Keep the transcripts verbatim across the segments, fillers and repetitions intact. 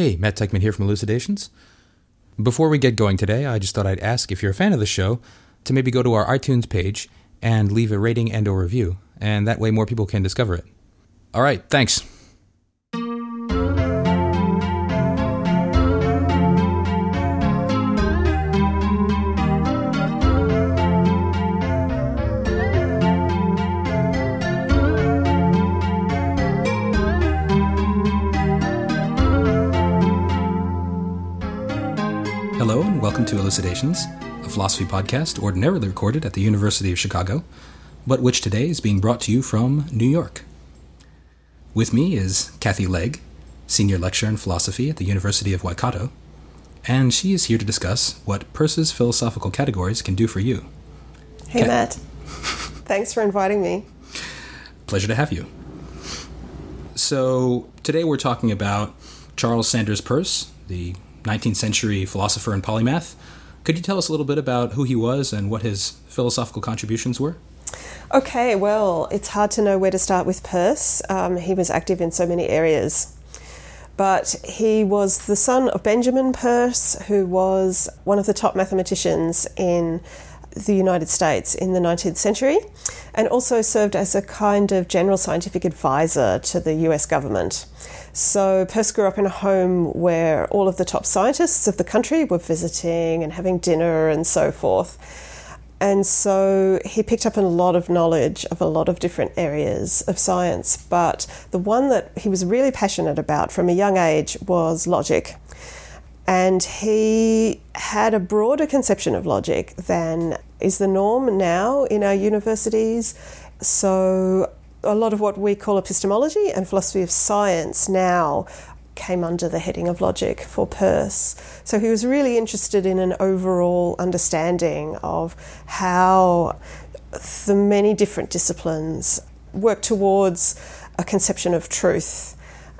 Hey, Matt Teichman here from Elucidations. Before we get going today, I just thought I'd ask if you're a fan of the show to maybe go to our iTunes page and leave a rating and or review, and that way more people can discover it. All right, thanks. Hello and welcome to Elucidations, a philosophy podcast ordinarily recorded at the University of Chicago, but which today is being brought to you from New York. With me is Cathy Legg, senior lecturer in philosophy at the University of Waikato, and she is here to discuss what Peirce's philosophical categories can do for you. Hey, Cat- Matt. Thanks for inviting me. Pleasure to have you. So today we're talking about Charles Sanders Peirce, the nineteenth century philosopher and polymath. Could you tell us a little bit about who he was and what his philosophical contributions were? Okay, well, it's hard to know where to start with Peirce. Um, he was active in so many areas. But he was the son of Benjamin Peirce, who was one of the top mathematicians in the United States in the nineteenth century, and also served as a kind of general scientific advisor to the U S government. So Peirce grew up in a home where all of the top scientists of the country were visiting and having dinner and so forth. And so he picked up a lot of knowledge of a lot of different areas of science, but the one that he was really passionate about from a young age was logic. And he had a broader conception of logic than is the norm now in our universities. So a lot of what we call epistemology and philosophy of science now came under the heading of logic for Peirce. So he was really interested in an overall understanding of how the many different disciplines work towards a conception of truth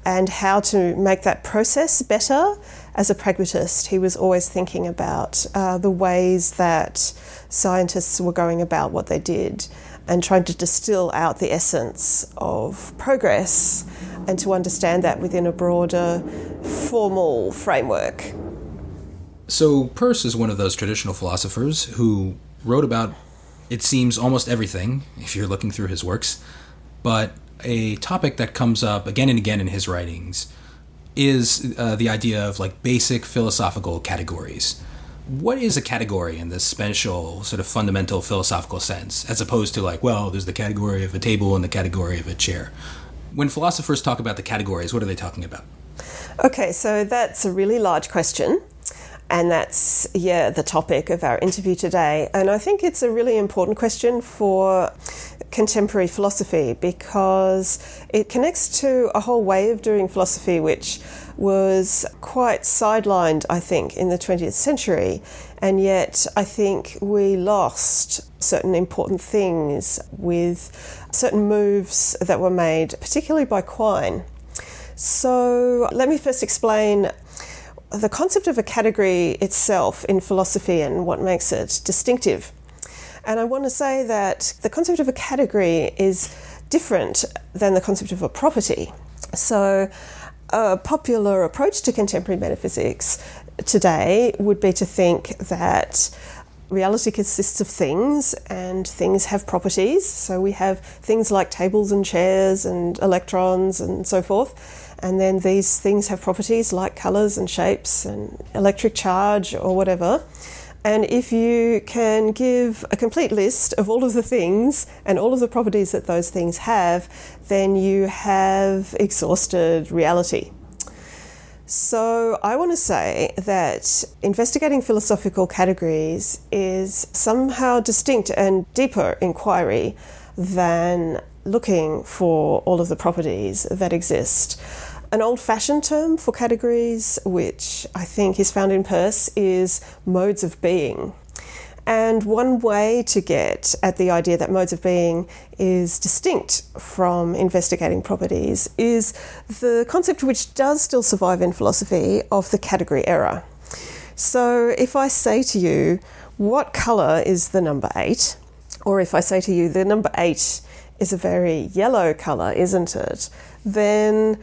and how to make that process better. As a pragmatist, he was always thinking about uh, the ways that scientists were going about what they did and trying to distill out the essence of progress and to understand that within a broader formal framework. So Peirce is one of those traditional philosophers who wrote about, it seems, almost everything, if you're looking through his works, but a topic that comes up again and again in his writings is uh, the idea of like basic philosophical categories. What is a category in this special sort of fundamental philosophical sense, as opposed to like, well, there's the category of a table and the category of a chair? When philosophers talk about the categories, what are they talking about? Okay, so that's a really large question. And that's, yeah, the topic of our interview today. And I think it's a really important question for contemporary philosophy because it connects to a whole way of doing philosophy which was quite sidelined, I think, in the twentieth century. And yet I think we lost certain important things with certain moves that were made, particularly by Quine. So let me first explain the concept of a category itself in philosophy and what makes it distinctive. And I want to say that the concept of a category is different than the concept of a property. So a popular approach to contemporary metaphysics today would be to think that reality consists of things and things have properties. So we have things like tables and chairs and electrons and so forth. And then these things have properties like colours and shapes and electric charge or whatever. And if you can give a complete list of all of the things and all of the properties that those things have, then you have exhausted reality. So I want to say that investigating philosophical categories is somehow distinct and deeper inquiry than looking for all of the properties that exist. An old-fashioned term for categories, which I think is found in Peirce, is modes of being. And one way to get at the idea that modes of being is distinct from investigating properties is the concept, which does still survive in philosophy, of the category error. So if I say to you, what colour is the number eight? Or if I say to you, the number eight is a very yellow colour, isn't it? Then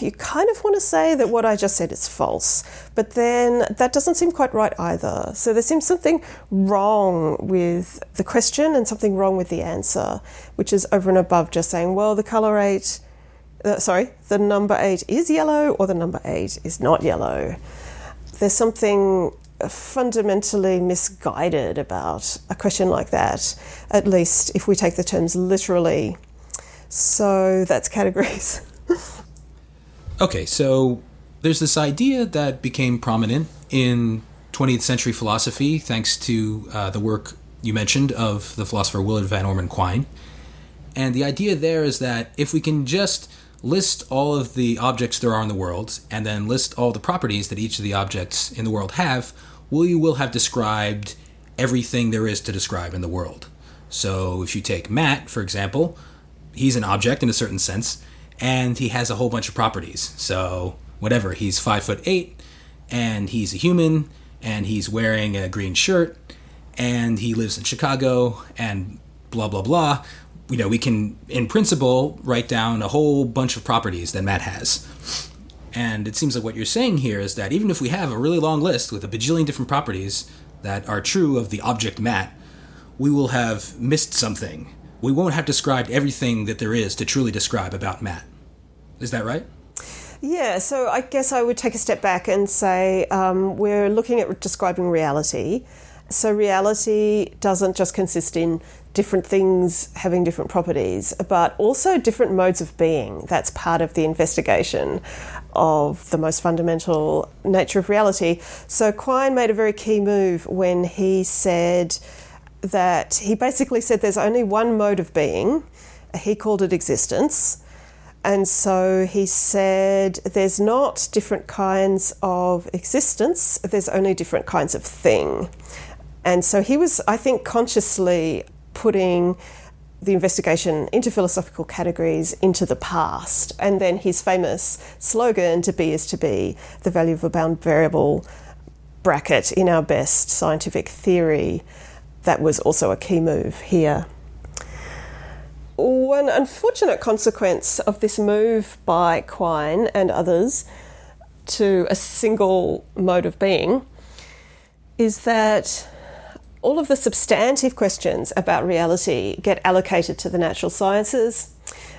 you kind of want to say that what I just said is false, but then that doesn't seem quite right either. So there seems something wrong with the question and something wrong with the answer, which is over and above just saying, well, the colour eight, uh, sorry, the number eight is yellow or the number eight is not yellow. There's something fundamentally misguided about a question like that, at least if we take the terms literally. So that's categories. Okay, so there's this idea that became prominent in twentieth century philosophy thanks to uh, the work you mentioned of the philosopher Willard Van Orman Quine. And the idea there is that if we can just list all of the objects there are in the world and then list all the properties that each of the objects in the world have, we will have described everything there is to describe in the world. So if you take Matt, for example, he's an object in a certain sense, and he has a whole bunch of properties. So whatever, he's five foot eight, and he's a human, and he's wearing a green shirt, and he lives in Chicago, and blah, blah, blah. You know, we can, in principle, write down a whole bunch of properties that Matt has. And it seems like what you're saying here is that even if we have a really long list with a bajillion different properties that are true of the object Matt, we will have missed something. We won't have described everything that there is to truly describe about Matt. Is that right? Yeah, so I guess I would take a step back and say um, we're looking at describing reality. So reality doesn't just consist in different things having different properties, but also different modes of being. That's part of the investigation of the most fundamental nature of reality. So Quine made a very key move when he said that he basically said there's only one mode of being. He called it existence. And so he said there's not different kinds of existence, there's only different kinds of thing. And so he was, I think, consciously putting the investigation into philosophical categories into the past. And then his famous slogan, to be is to be, the value of a bound variable bracket in our best scientific theory. That was also a key move here. One unfortunate consequence of this move by Quine and others to a single mode of being is that all of the substantive questions about reality get allocated to the natural sciences,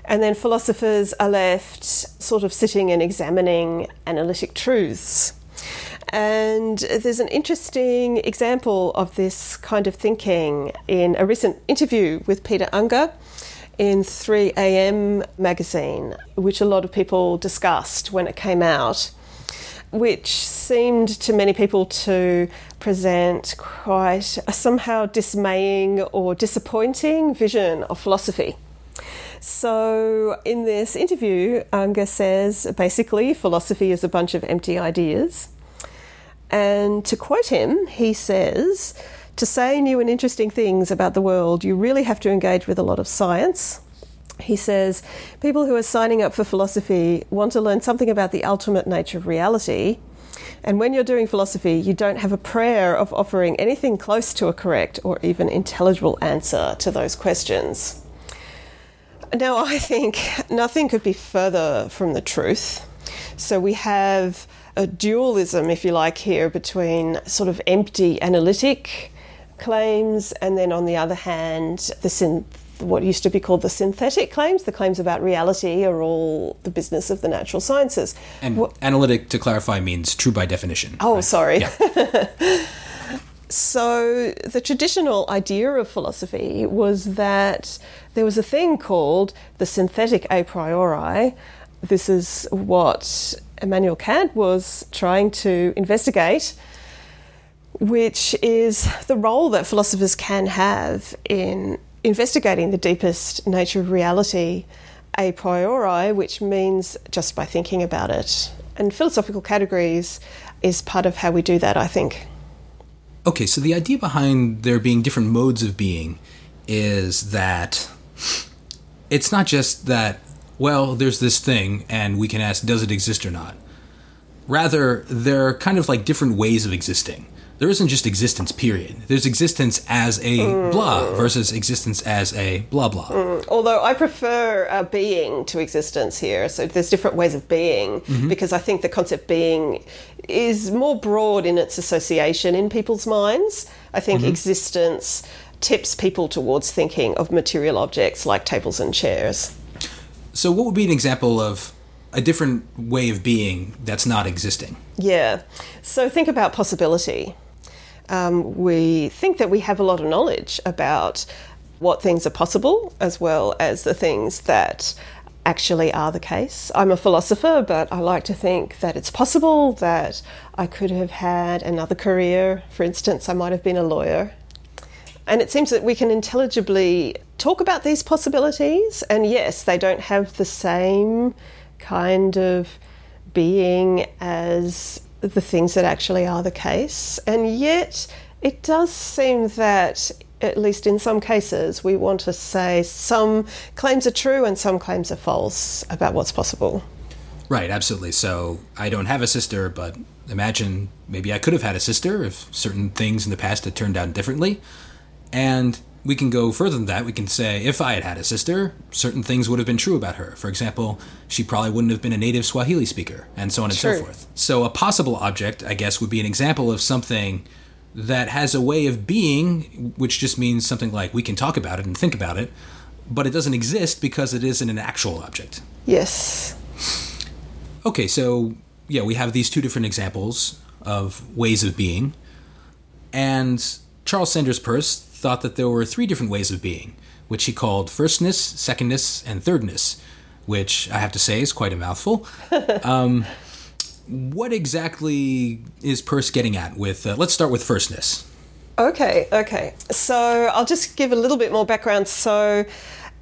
and then philosophers are left sort of sitting and examining analytic truths. And there's an interesting example of this kind of thinking in a recent interview with Peter Unger in three A M magazine, which a lot of people discussed when it came out, which seemed to many people to present quite a somehow dismaying or disappointing vision of philosophy. So in this interview, Unger says, basically, philosophy is a bunch of empty ideas. And to quote him, he says, to say new and interesting things about the world, you really have to engage with a lot of science. He says, people who are signing up for philosophy want to learn something about the ultimate nature of reality. And when you're doing philosophy, you don't have a prayer of offering anything close to a correct or even intelligible answer to those questions. Now, I think nothing could be further from the truth. So we have a dualism, if you like, here between sort of empty analytic claims and then on the other hand, the synth- what used to be called the synthetic claims, the claims about reality are all the business of the natural sciences. And what- analytic, to clarify, means true by definition. Oh, right? Sorry. Yeah. So the traditional idea of philosophy was that there was a thing called the synthetic a priori. This is what Immanuel Kant was trying to investigate, which is the role that philosophers can have in investigating the deepest nature of reality a priori, which means just by thinking about it. And philosophical categories is part of how we do that, I think. Okay, so the idea behind there being different modes of being is that it's not just that, well, there's this thing and we can ask, does it exist or not? Rather, they're kind of like different ways of existing. there isn't just existence, period. There's existence as a mm. blah versus existence as a blah blah. Mm. Although I prefer uh, being to existence here. So there's different ways of being, mm-hmm. because I think the concept being is more broad in its association in people's minds. I think mm-hmm. existence tips people towards thinking of material objects like tables and chairs. So what would be an example of a different way of being that's not existing? Yeah. So think about possibility. Um, we think that we have a lot of knowledge about what things are possible as well as the things that actually are the case. I'm a philosopher, but I like to think that it's possible that I could have had another career. For instance, I might have been a lawyer. And it seems that we can intelligibly talk about these possibilities. And yes, they don't have the same kind of being as the things that actually are the case. And yet it does seem that, at least in some cases, we want to say some claims are true and some claims are false about what's possible. Right, absolutely. So I don't have a sister, but imagine maybe I could have had a sister if certain things in the past had turned out differently. And we can go further than that. We can say, if I had had a sister, certain things would have been true about her. For example, she probably wouldn't have been a native Swahili speaker, and so on and true. so forth. So a possible object, I guess, would be an example of something that has a way of being, which just means something like we can talk about it and think about it, but it doesn't exist because it isn't an actual object. Yes. Okay, so, yeah, we have these two different examples of ways of being. And Charles Sanders Peirce thought that there were three different ways of being, which he called firstness, secondness, and thirdness, which I have to say is quite a mouthful. Um, what exactly is Peirce getting at with, uh, let's start with firstness. Okay, okay. So I'll just give a little bit more background. So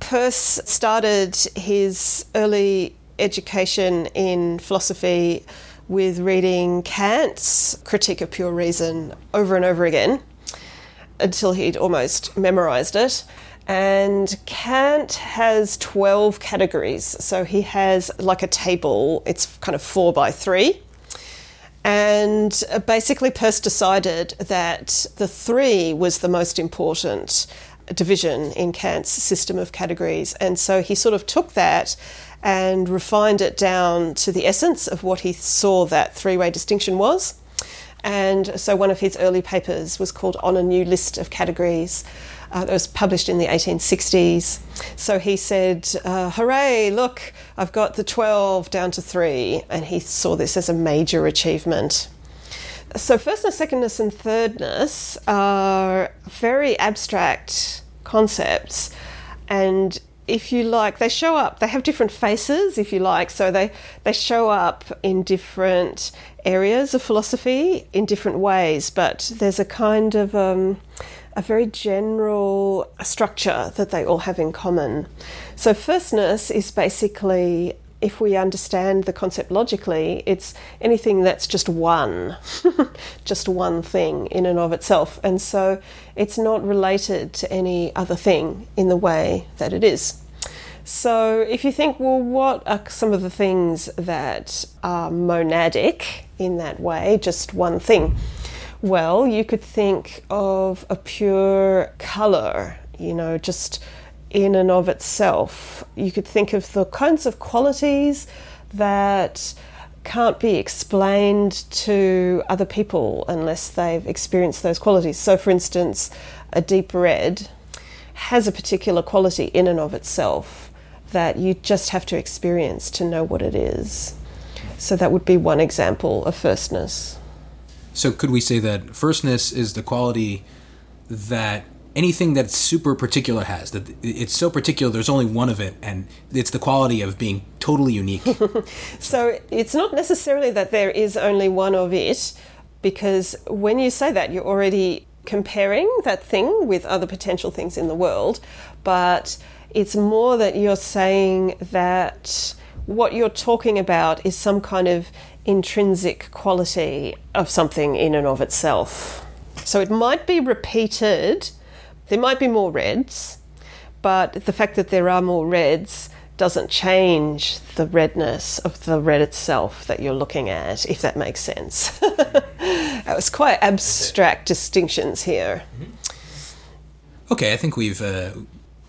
Peirce started his early education in philosophy with reading Kant's Critique of Pure Reason over and over again, until he'd almost memorized it. And Kant has twelve categories. So he has like a table, it's kind of four by three. And basically Peirce decided that the three was the most important division in Kant's system of categories. And so he sort of took that and refined it down to the essence of what he saw that three-way distinction was. And so one of his early papers was called On a New List of Categories. Uh, it was published in the eighteen sixties. So he said, uh, hooray, look, I've got the twelve down to three. And he saw this as a major achievement. So firstness, secondness and thirdness are very abstract concepts. And if you like, they show up, they have different faces, if you like. So they, they show up in different areas of philosophy in different ways, but there's a kind of um, a very general structure that they all have in common. So firstness is basically, if we understand the concept logically, it's anything that's just one, just one thing in and of itself. And so it's not related to any other thing in the way that it is. So if you think, well, what are some of the things that are monadic in that way, just one thing? Well, you could think of a pure colour, you know, just in and of itself. You could think of the kinds of qualities that can't be explained to other people unless they've experienced those qualities. So, for instance, a deep red has a particular quality in and of itself that you just have to experience to know what it is. So that would be one example of firstness. So could we say that firstness is the quality that anything that's super particular has, that it's so particular there's only one of it, and it's the quality of being totally unique? So it's not necessarily that there is only one of it, because when you say that, you're already comparing that thing with other potential things in the world, but it's more that you're saying that what you're talking about is some kind of intrinsic quality of something in and of itself. So it might be repeated, there might be more reds, but the fact that there are more reds doesn't change the redness of the red itself that you're looking at, if that makes sense. It was quite abstract distinctions here. Okay, I think we've uh,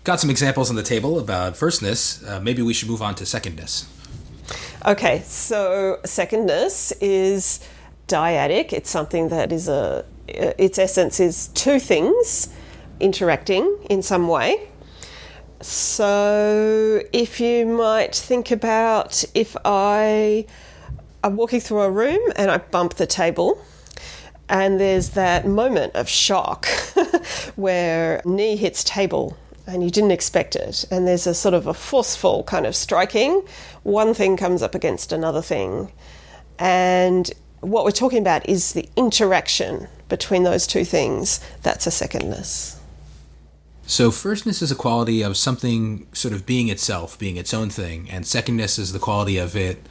got some examples on the table about firstness. Uh, maybe we should move on to secondness. Okay, so secondness is dyadic. It's something that is a, its essence is two things interacting in some way. So if you might think about if I am walking through a room and I bump the table and there's that moment of shock where knee hits table and you didn't expect it, and there's a sort of a forceful kind of striking. One thing comes up against another thing. And what we're talking about is the interaction between those two things. That's a secondness. So firstness is a quality of something sort of being itself, being its own thing, and secondness is the quality of it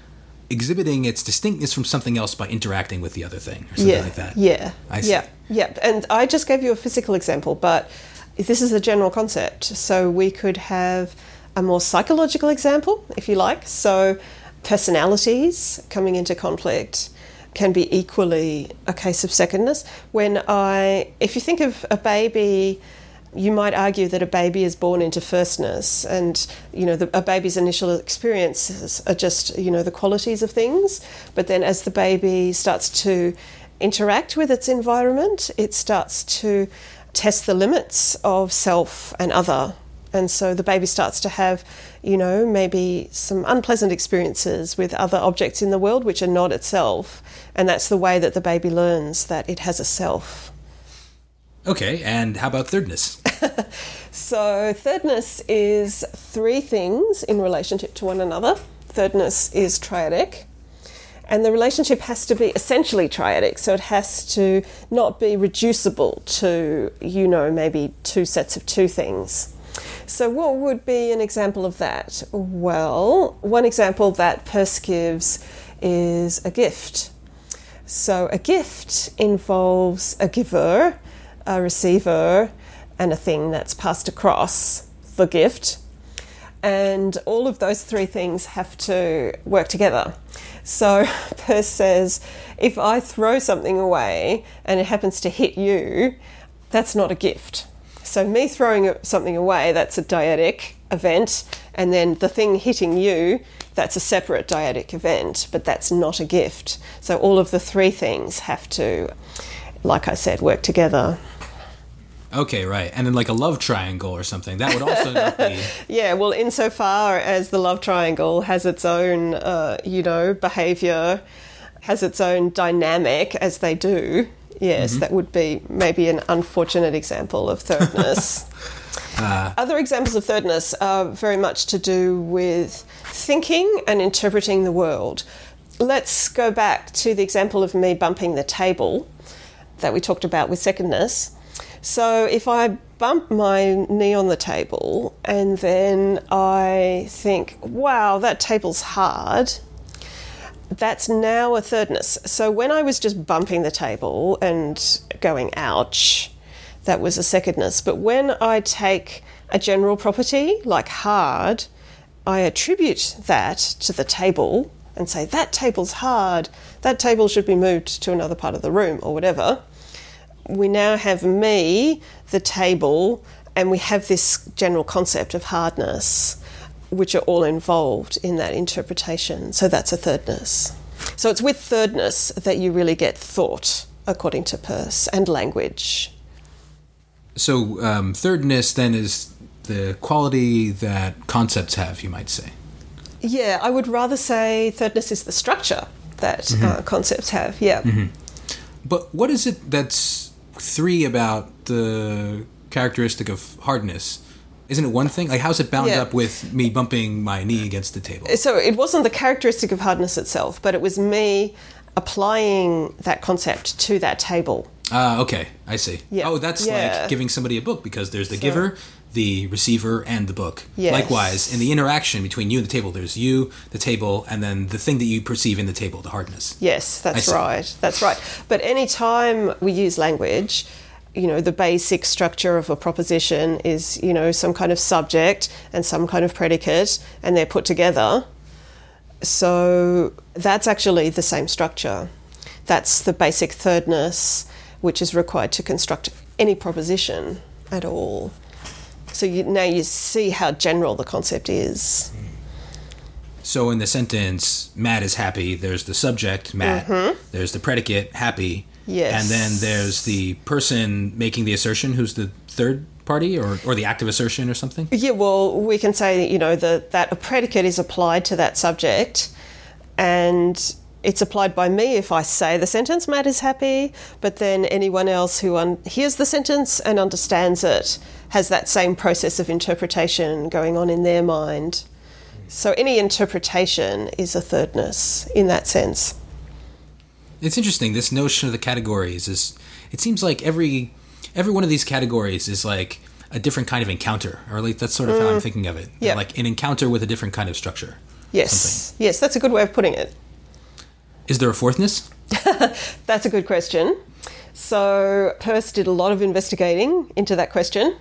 exhibiting its distinctness from something else by interacting with the other thing, or something yeah, like that. Yeah, I see. yeah, yeah. And I just gave you a physical example, but this is a general concept. So we could have a more psychological example, if you like. So personalities coming into conflict can be equally a case of secondness. When I, if you think of a baby, you might argue that a baby is born into firstness, and, you know, the, a baby's initial experiences are just, you know, the qualities of things. But then as the baby starts to interact with its environment, it starts to test the limits of self and other. And so the baby starts to have, you know, maybe some unpleasant experiences with other objects in the world which are not itself. And that's the way that the baby learns that it has a self. Okay, and how about thirdness? So thirdness is three things in relationship to one another. Thirdness is triadic. And the relationship has to be essentially triadic, so it has to not be reducible to, you know, maybe two sets of two things. So what would be an example of that? Well, one example that Peirce gives is a gift. So a gift involves a giver, a receiver, and a thing that's passed across the gift. And all of those three things have to work together. So Peirce says, if I throw something away and it happens to hit you, that's not a gift. So me throwing something away, that's a dyadic event. And then the thing hitting you, that's a separate dyadic event, but that's not a gift. So all of the three things have to, like I said, work together. Okay, right. And then like a love triangle or something. That would also not be... Yeah, well, insofar as the love triangle has its own, uh, you know, behaviour, has its own dynamic as they do, yes, mm-hmm. that would be maybe an unfortunate example of thirdness. uh, Other examples of thirdness are very much to do with thinking and interpreting the world. Let's go back to the example of me bumping the table that we talked about with secondness. So if I bump my knee on the table and then I think, wow, that table's hard, that's now a thirdness. So when I was just bumping the table and going, ouch, that was a secondness. But when I take a general property like hard, I attribute that to the table and say, that table's hard, that table should be moved to another part of the room or whatever. We now have me, the table, and we have this general concept of hardness, which are all involved in that interpretation. So that's a thirdness. So it's with thirdness that you really get thought, according to Peirce, and language. So um, thirdness then is the quality that concepts have, you might say. Yeah, I would rather say thirdness is the structure that mm-hmm. uh, concepts have, yeah. Mm-hmm. But what is it that's three about the characteristic of hardness? Isn't it one thing? Like, how's it bound yeah. up with me bumping my knee against the table? So it wasn't the characteristic of hardness itself, but it was me applying that concept to that table. Ah, uh, okay. I see. Yeah. Oh, that's yeah. like giving somebody a book, because there's the so. giver, the receiver, and the book. Yes. Likewise, in the interaction between you and the table, there's you, the table, and then the thing that you perceive in the table, the hardness. Yes, that's right. That's right. But any time we use language, you know, the basic structure of a proposition is, you know, some kind of subject and some kind of predicate, and they're put together. So that's actually the same structure. That's the basic thirdness, which is required to construct any proposition at all. So you, now you see how general the concept is. So in the sentence, Matt is happy, there's the subject, Matt, mm-hmm. there's the predicate, happy, yes. and then there's the person making the assertion, who's the third party, or, or the active assertion or something? Yeah, well, we can say, you know, the, that a predicate is applied to that subject, and it's applied by me if I say the sentence, Matt is happy, but then anyone else who un- hears the sentence and understands it has that same process of interpretation going on in their mind. So any interpretation is a thirdness in that sense. It's interesting, this notion of the categories is, it seems like every every one of these categories is like a different kind of encounter, or at least that's sort of mm. how I'm thinking of it. Yep. Like an encounter with a different kind of structure. Yes, something. Yes, that's a good way of putting it. Is there a fourthness? That's a good question. So Peirce did a lot of investigating into that question,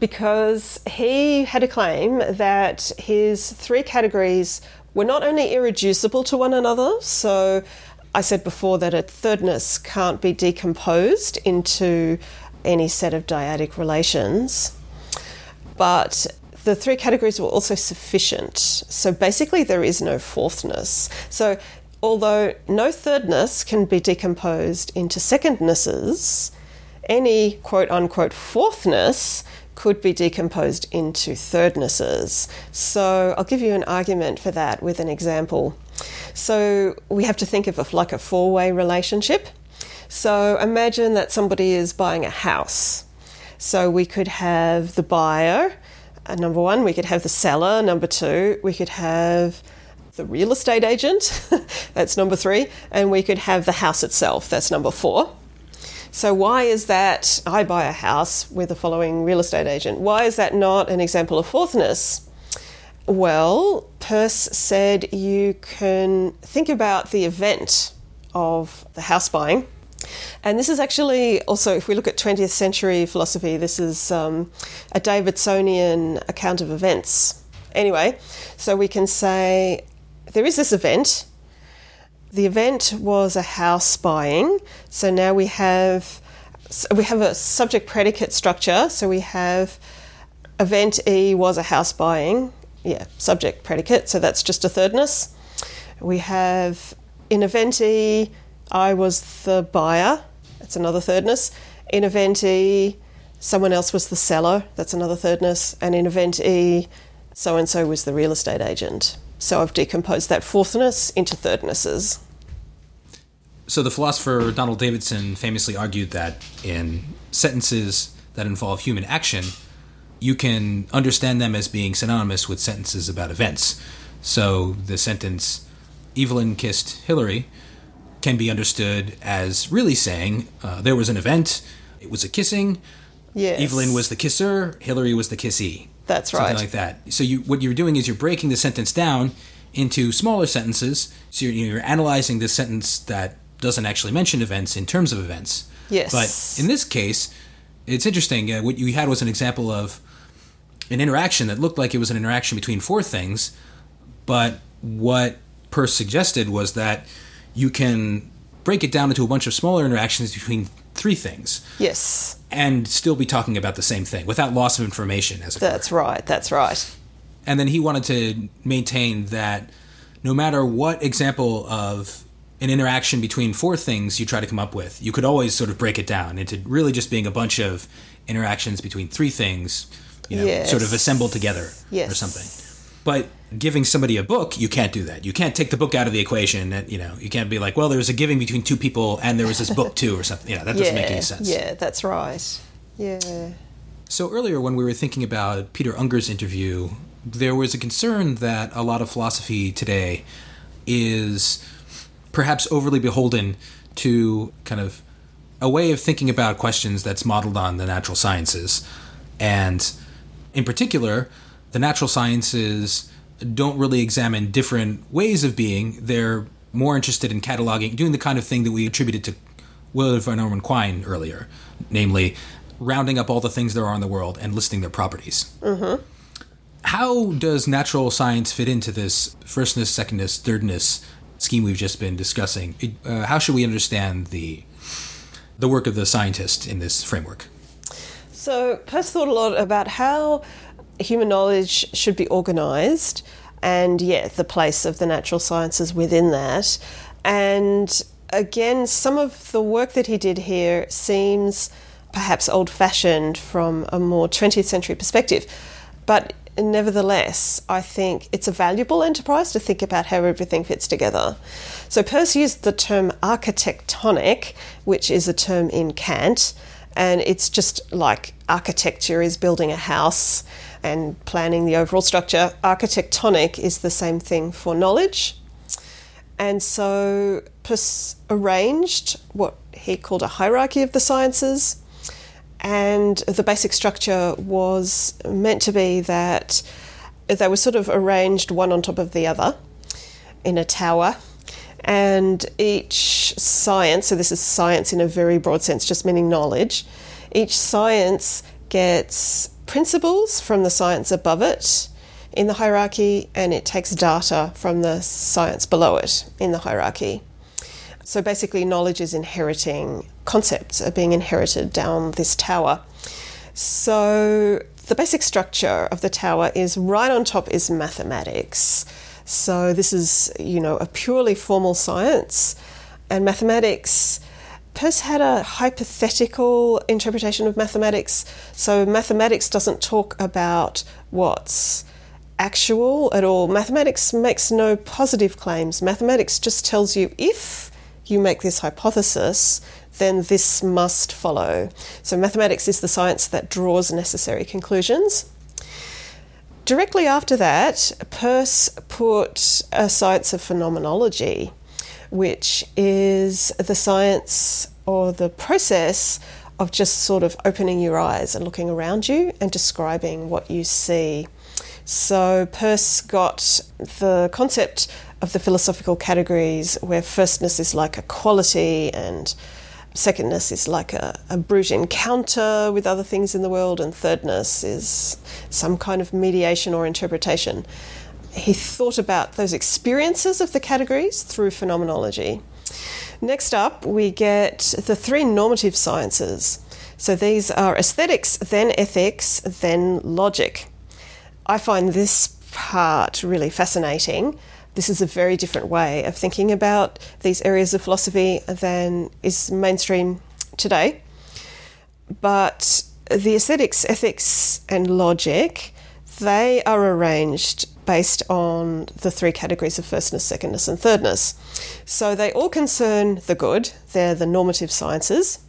because he had a claim that his three categories were not only irreducible to one another, so I said before that a thirdness can't be decomposed into any set of dyadic relations, but the three categories were also sufficient. So basically there is no fourthness. So although no thirdness can be decomposed into secondnesses, any quote-unquote fourthness could be decomposed into thirdnesses. So I'll give you an argument for that with an example. So we have to think of it like a four-way relationship. So imagine that somebody is buying a house. So we could have the buyer, uh, number one, we could have the seller, number two, we could have the real estate agent, that's number three, and we could have the house itself, that's number four. So why is that I buy a house with the following real estate agent? Why is that not an example of fourthness? Well, Peirce said you can think about the event of the house buying. And this is actually also, if we look at twentieth century philosophy, this is um, a Davidsonian account of events. Anyway, so we can say there is this event. The event was a house buying, so now we have we have a subject-predicate structure. So we have event E was a house buying, yeah, subject-predicate, so that's just a thirdness. We have in event E, I was the buyer, that's another thirdness. In event E, someone else was the seller, that's another thirdness. And in event E, so-and-so was the real estate agent. So I've decomposed that fourthness into thirdnesses. So the philosopher Donald Davidson famously argued that in sentences that involve human action, you can understand them as being synonymous with sentences about events. So the sentence, Evelyn kissed Hillary, can be understood as really saying, uh, there was an event, it was a kissing, yes. Evelyn was the kisser, Hillary was the kissee. That's right. Something like that. So you, what you're doing is you're breaking the sentence down into smaller sentences. So you're, you're analyzing this sentence that doesn't actually mention events in terms of events. Yes. But in this case, it's interesting. Uh, what you had was an example of an interaction that looked like it was an interaction between four things. But what Peirce suggested was that you can break it down into a bunch of smaller interactions between three things. Yes. And still be talking about the same thing without loss of information, as it were. That's right, that's right. And then he wanted to maintain that no matter what example of an interaction between four things you try to come up with, you could always sort of break it down into really just being a bunch of interactions between three things, you know, yes. sort of assembled together yes. or something. But giving somebody a book, you can't do that. You can't take the book out of the equation. And, you know, you can't be like, well, there was a giving between two people and there was this book too or something. You know, that doesn't yeah, make any sense. Yeah, that's right. Yeah. So earlier when we were thinking about Peter Unger's interview, there was a concern that a lot of philosophy today is perhaps overly beholden to kind of a way of thinking about questions that's modeled on the natural sciences. And in particular, the natural sciences don't really examine different ways of being. They're more interested in cataloging, doing the kind of thing that we attributed to Willard Van Orman Quine earlier, namely rounding up all the things there are in the world and listing their properties. Mm-hmm. How does natural science fit into this firstness, secondness, thirdness scheme we've just been discussing? It, uh, how should we understand the the work of the scientist in this framework? So Peirce thought a lot about how human knowledge should be organised and, yeah, the place of the natural sciences within that. And again, some of the work that he did here seems perhaps old-fashioned from a more twentieth century perspective. But nevertheless, I think it's a valuable enterprise to think about how everything fits together. So Peirce used the term architectonic, which is a term in Kant, and it's just like architecture is building a house and planning the overall structure. Architectonic is the same thing for knowledge. And so Peirce arranged what he called a hierarchy of the sciences. And the basic structure was meant to be that they were sort of arranged one on top of the other in a tower. And each science, so this is science in a very broad sense, just meaning knowledge, each science gets principles from the science above it in the hierarchy, and it takes data from the science below it in the hierarchy. So basically, knowledge is inheriting, concepts are being inherited down this tower. So the basic structure of the tower is right on top is mathematics. So this is, you know, a purely formal science. And mathematics, Peirce had a hypothetical interpretation of mathematics. So mathematics doesn't talk about what's actual at all. Mathematics makes no positive claims. Mathematics just tells you if you make this hypothesis, then this must follow. So mathematics is the science that draws necessary conclusions. Directly after that, Peirce put a science of phenomenology, which is the science or the process of just sort of opening your eyes and looking around you and describing what you see. So Peirce got the concept of the philosophical categories where firstness is like a quality and secondness is like a, a brute encounter with other things in the world, and thirdness is some kind of mediation or interpretation. He thought about those experiences of the categories through phenomenology. Next up, we get the three normative sciences. So these are aesthetics, then ethics, then logic. I find this part really fascinating. This is a very different way of thinking about these areas of philosophy than is mainstream today. But the aesthetics, ethics, and logic, they are arranged based on the three categories of firstness, secondness, and thirdness. So they all concern the good. They're the normative sciences.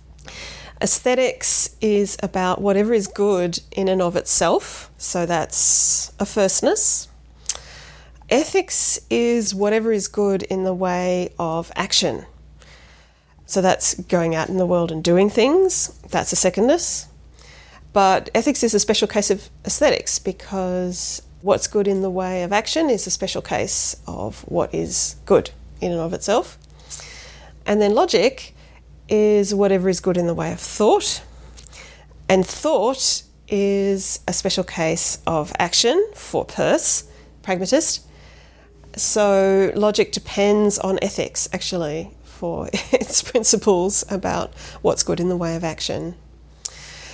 Aesthetics is about whatever is good in and of itself. So that's a firstness. Ethics is whatever is good in the way of action. So that's going out in the world and doing things. That's a secondness. But ethics is a special case of aesthetics because what's good in the way of action is a special case of what is good in and of itself. And then logic is whatever is good in the way of thought. And thought is a special case of action for Peirce, pragmatist. So logic depends on ethics, actually, for its principles about what's good in the way of action.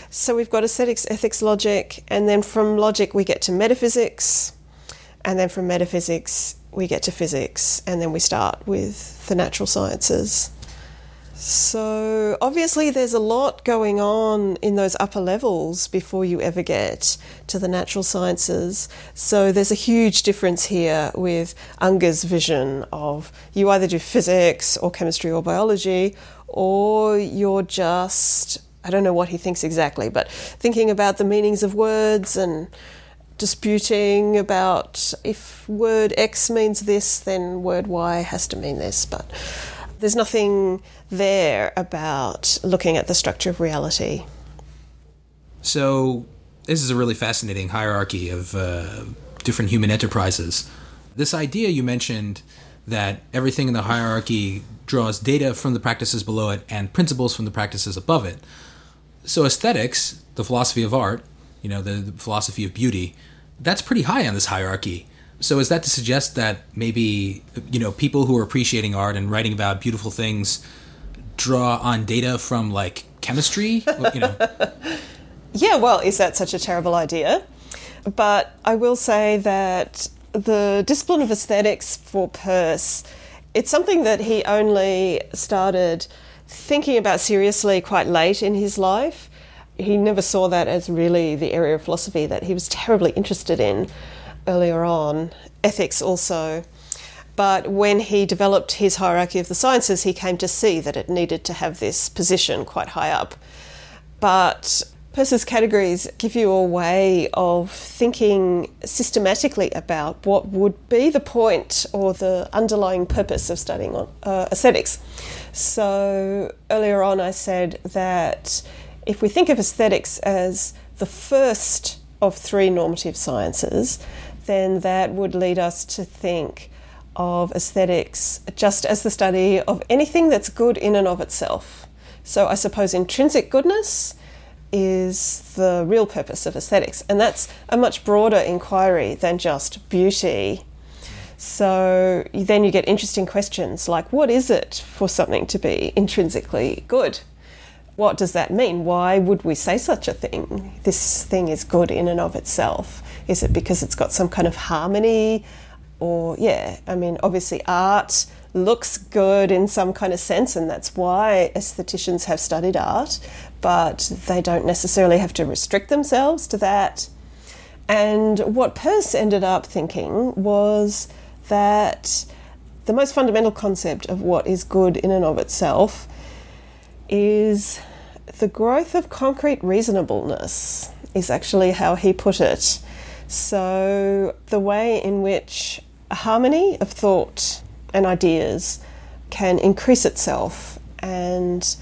So we've got aesthetics, ethics, logic, and then from logic we get to metaphysics, and then from metaphysics we get to physics, and then we start with the natural sciences. So obviously there's a lot going on in those upper levels before you ever get to the natural sciences. So there's a huge difference here with Unger's vision of you either do physics or chemistry or biology, or you're just, I don't know what he thinks exactly, but thinking about the meanings of words and disputing about if word X means this, then word Y has to mean this. But there's nothing there about looking at the structure of reality. So this is a really fascinating hierarchy of uh, different human enterprises. This idea you mentioned that everything in the hierarchy draws data from the practices below it and principles from the practices above it. So aesthetics, the philosophy of art, you know, the, the philosophy of beauty, that's pretty high on this hierarchy. So is that to suggest that maybe, you know, people who are appreciating art and writing about beautiful things draw on data from, like, chemistry? You know? Yeah, well, is that such a terrible idea? But I will say that the discipline of aesthetics for Peirce, it's something that he only started thinking about seriously quite late in his life. He never saw that as really the area of philosophy that he was terribly interested in earlier on, ethics also. But when he developed his hierarchy of the sciences, he came to see that it needed to have this position quite high up. But Peirce's categories give you a way of thinking systematically about what would be the point or the underlying purpose of studying uh, aesthetics. So earlier on I said that if we think of aesthetics as the first of three normative sciences, then that would lead us to think of aesthetics just as the study of anything that's good in and of itself. So I suppose intrinsic goodness is the real purpose of aesthetics, and that's a much broader inquiry than just beauty. So then you get interesting questions like, what is it for something to be intrinsically good? What does that mean? Why would we say such a thing? This thing is good in and of itself. Is it because it's got some kind of harmony? Or, yeah, I mean, obviously art looks good in some kind of sense, and that's why aestheticians have studied art, but they don't necessarily have to restrict themselves to that. And what Peirce ended up thinking was that the most fundamental concept of what is good in and of itself is the growth of concrete reasonableness, is actually how he put it. So the way in which a harmony of thought and ideas can increase itself and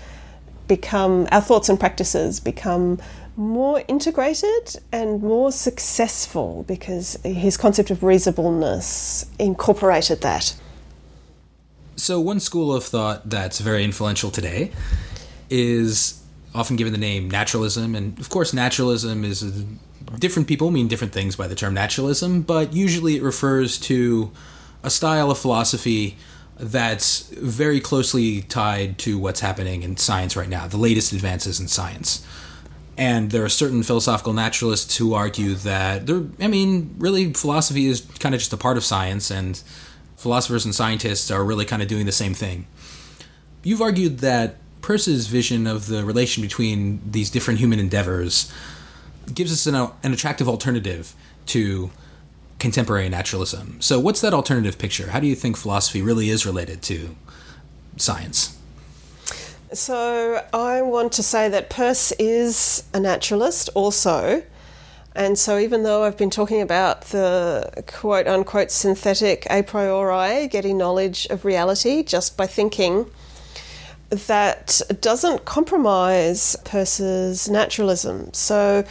become, our thoughts and practices become more integrated and more successful, because his concept of reasonableness incorporated that. So one school of thought that's very influential today is often given the name naturalism. And of course, naturalism is a, different people mean different things by the term naturalism, but usually it refers to a style of philosophy that's very closely tied to what's happening in science right now, the latest advances in science. And there are certain philosophical naturalists who argue that, there, I mean, really philosophy is kind of just a part of science, and philosophers and scientists are really kind of doing the same thing. You've argued that Peirce's vision of the relation between these different human endeavors gives us an, an attractive alternative to contemporary naturalism. So what's that alternative picture? How do you think philosophy really is related to science? So I want to say that Peirce is a naturalist also. And so even though I've been talking about the quote-unquote synthetic a priori, getting knowledge of reality just by thinking, that doesn't compromise Peirce's naturalism. So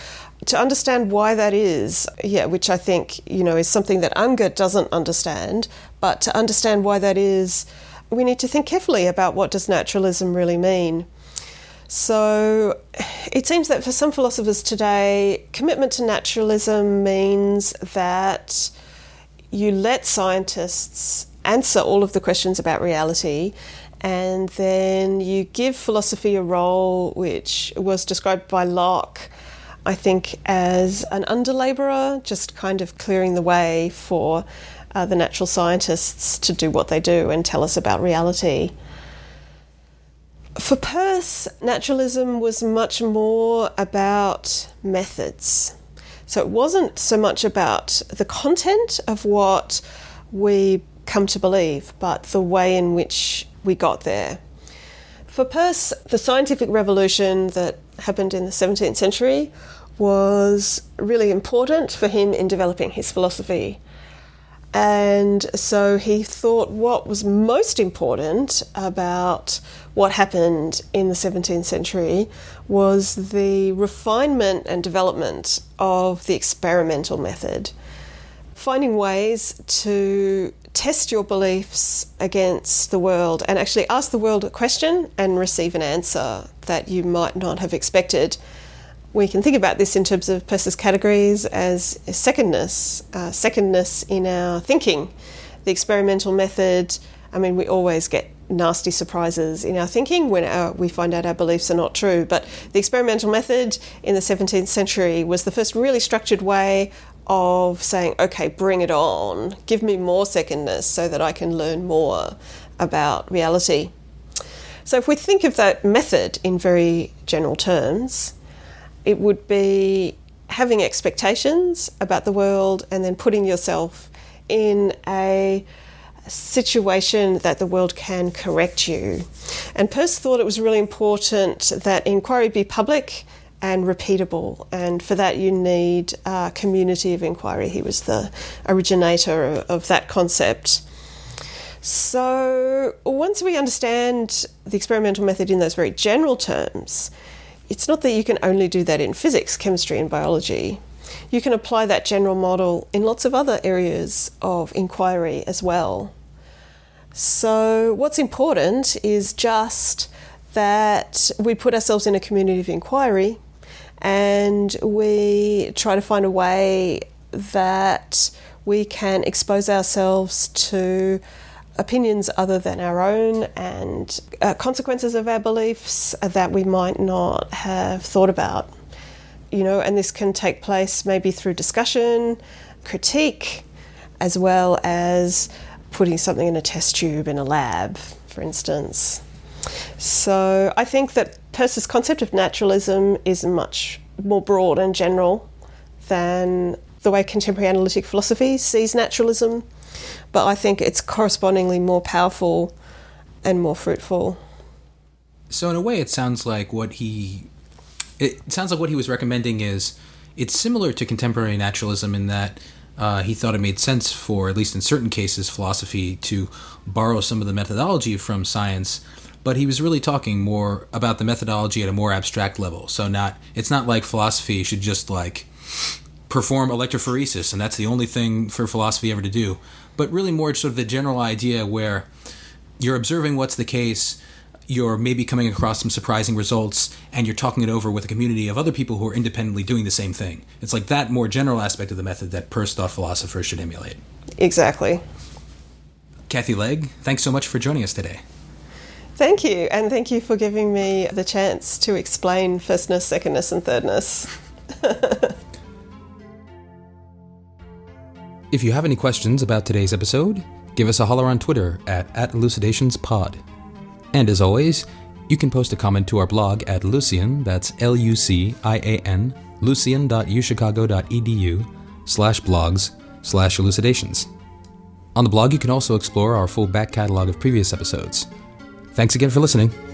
to understand why that is, yeah, which I think, you know, is something that Unger doesn't understand, but to understand why that is, we need to think carefully about what does naturalism really mean. So it seems that for some philosophers today, commitment to naturalism means that you let scientists answer all of the questions about reality, and then you give philosophy a role which was described by Locke, I think, as an under-labourer, just kind of clearing the way for uh, the natural scientists to do what they do and tell us about reality. For Peirce, naturalism was much more about methods. So it wasn't so much about the content of what we come to believe, but the way in which we got there. For Peirce, the scientific revolution that happened in the seventeenth century was really important for him in developing his philosophy. And so he thought what was most important about what happened in the seventeenth century was the refinement and development of the experimental method, finding ways to test your beliefs against the world and actually ask the world a question and receive an answer that you might not have expected. We can think about this in terms of Peirce's categories as secondness, uh, secondness in our thinking. The experimental method, I mean, we always get nasty surprises in our thinking when our, we find out our beliefs are not true. But the experimental method in the seventeenth century was the first really structured way of saying, okay, bring it on, give me more secondness so that I can learn more about reality. So if we think of that method in very general terms, it would be having expectations about the world and then putting yourself in a situation that the world can correct you. And Peirce thought it was really important that inquiry be public and repeatable, and for that you need a community of inquiry. He was the originator of that concept. So once we understand the experimental method in those very general terms, it's not that you can only do that in physics, chemistry and biology. You can apply that general model in lots of other areas of inquiry as well. So what's important is just that we put ourselves in a community of inquiry and we try to find a way that we can expose ourselves to opinions other than our own and uh, consequences of our beliefs that we might not have thought about. You know, and this can take place maybe through discussion, critique, as well as putting something in a test tube in a lab, for instance. So I think that Peirce's concept of naturalism is much more broad and general than the way contemporary analytic philosophy sees naturalism, but I think it's correspondingly more powerful and more fruitful. So in a way, it sounds like what he it sounds like what he was recommending is it's similar to contemporary naturalism in that uh, he thought it made sense for, at least in certain cases, philosophy to borrow some of the methodology from science. But he was really talking more about the methodology at a more abstract level. So not it's not like philosophy should just like perform electrophoresis, and that's the only thing for philosophy ever to do. But really more sort of the general idea where you're observing what's the case, you're maybe coming across some surprising results, and you're talking it over with a community of other people who are independently doing the same thing. It's like that more general aspect of the method that Peirce thought philosophers should emulate. Exactly. Cathy Legg, thanks so much for joining us today. Thank you, and thank you for giving me the chance to explain firstness, secondness, and thirdness. If you have any questions about today's episode, give us a holler on Twitter at, at ElucidationsPod. And as always, you can post a comment to our blog at Lucian, that's L U C I A N, lucian.uchicago.edu slash blogs slash elucidations. On the blog, you can also explore our full back catalog of previous episodes. Thanks again for listening.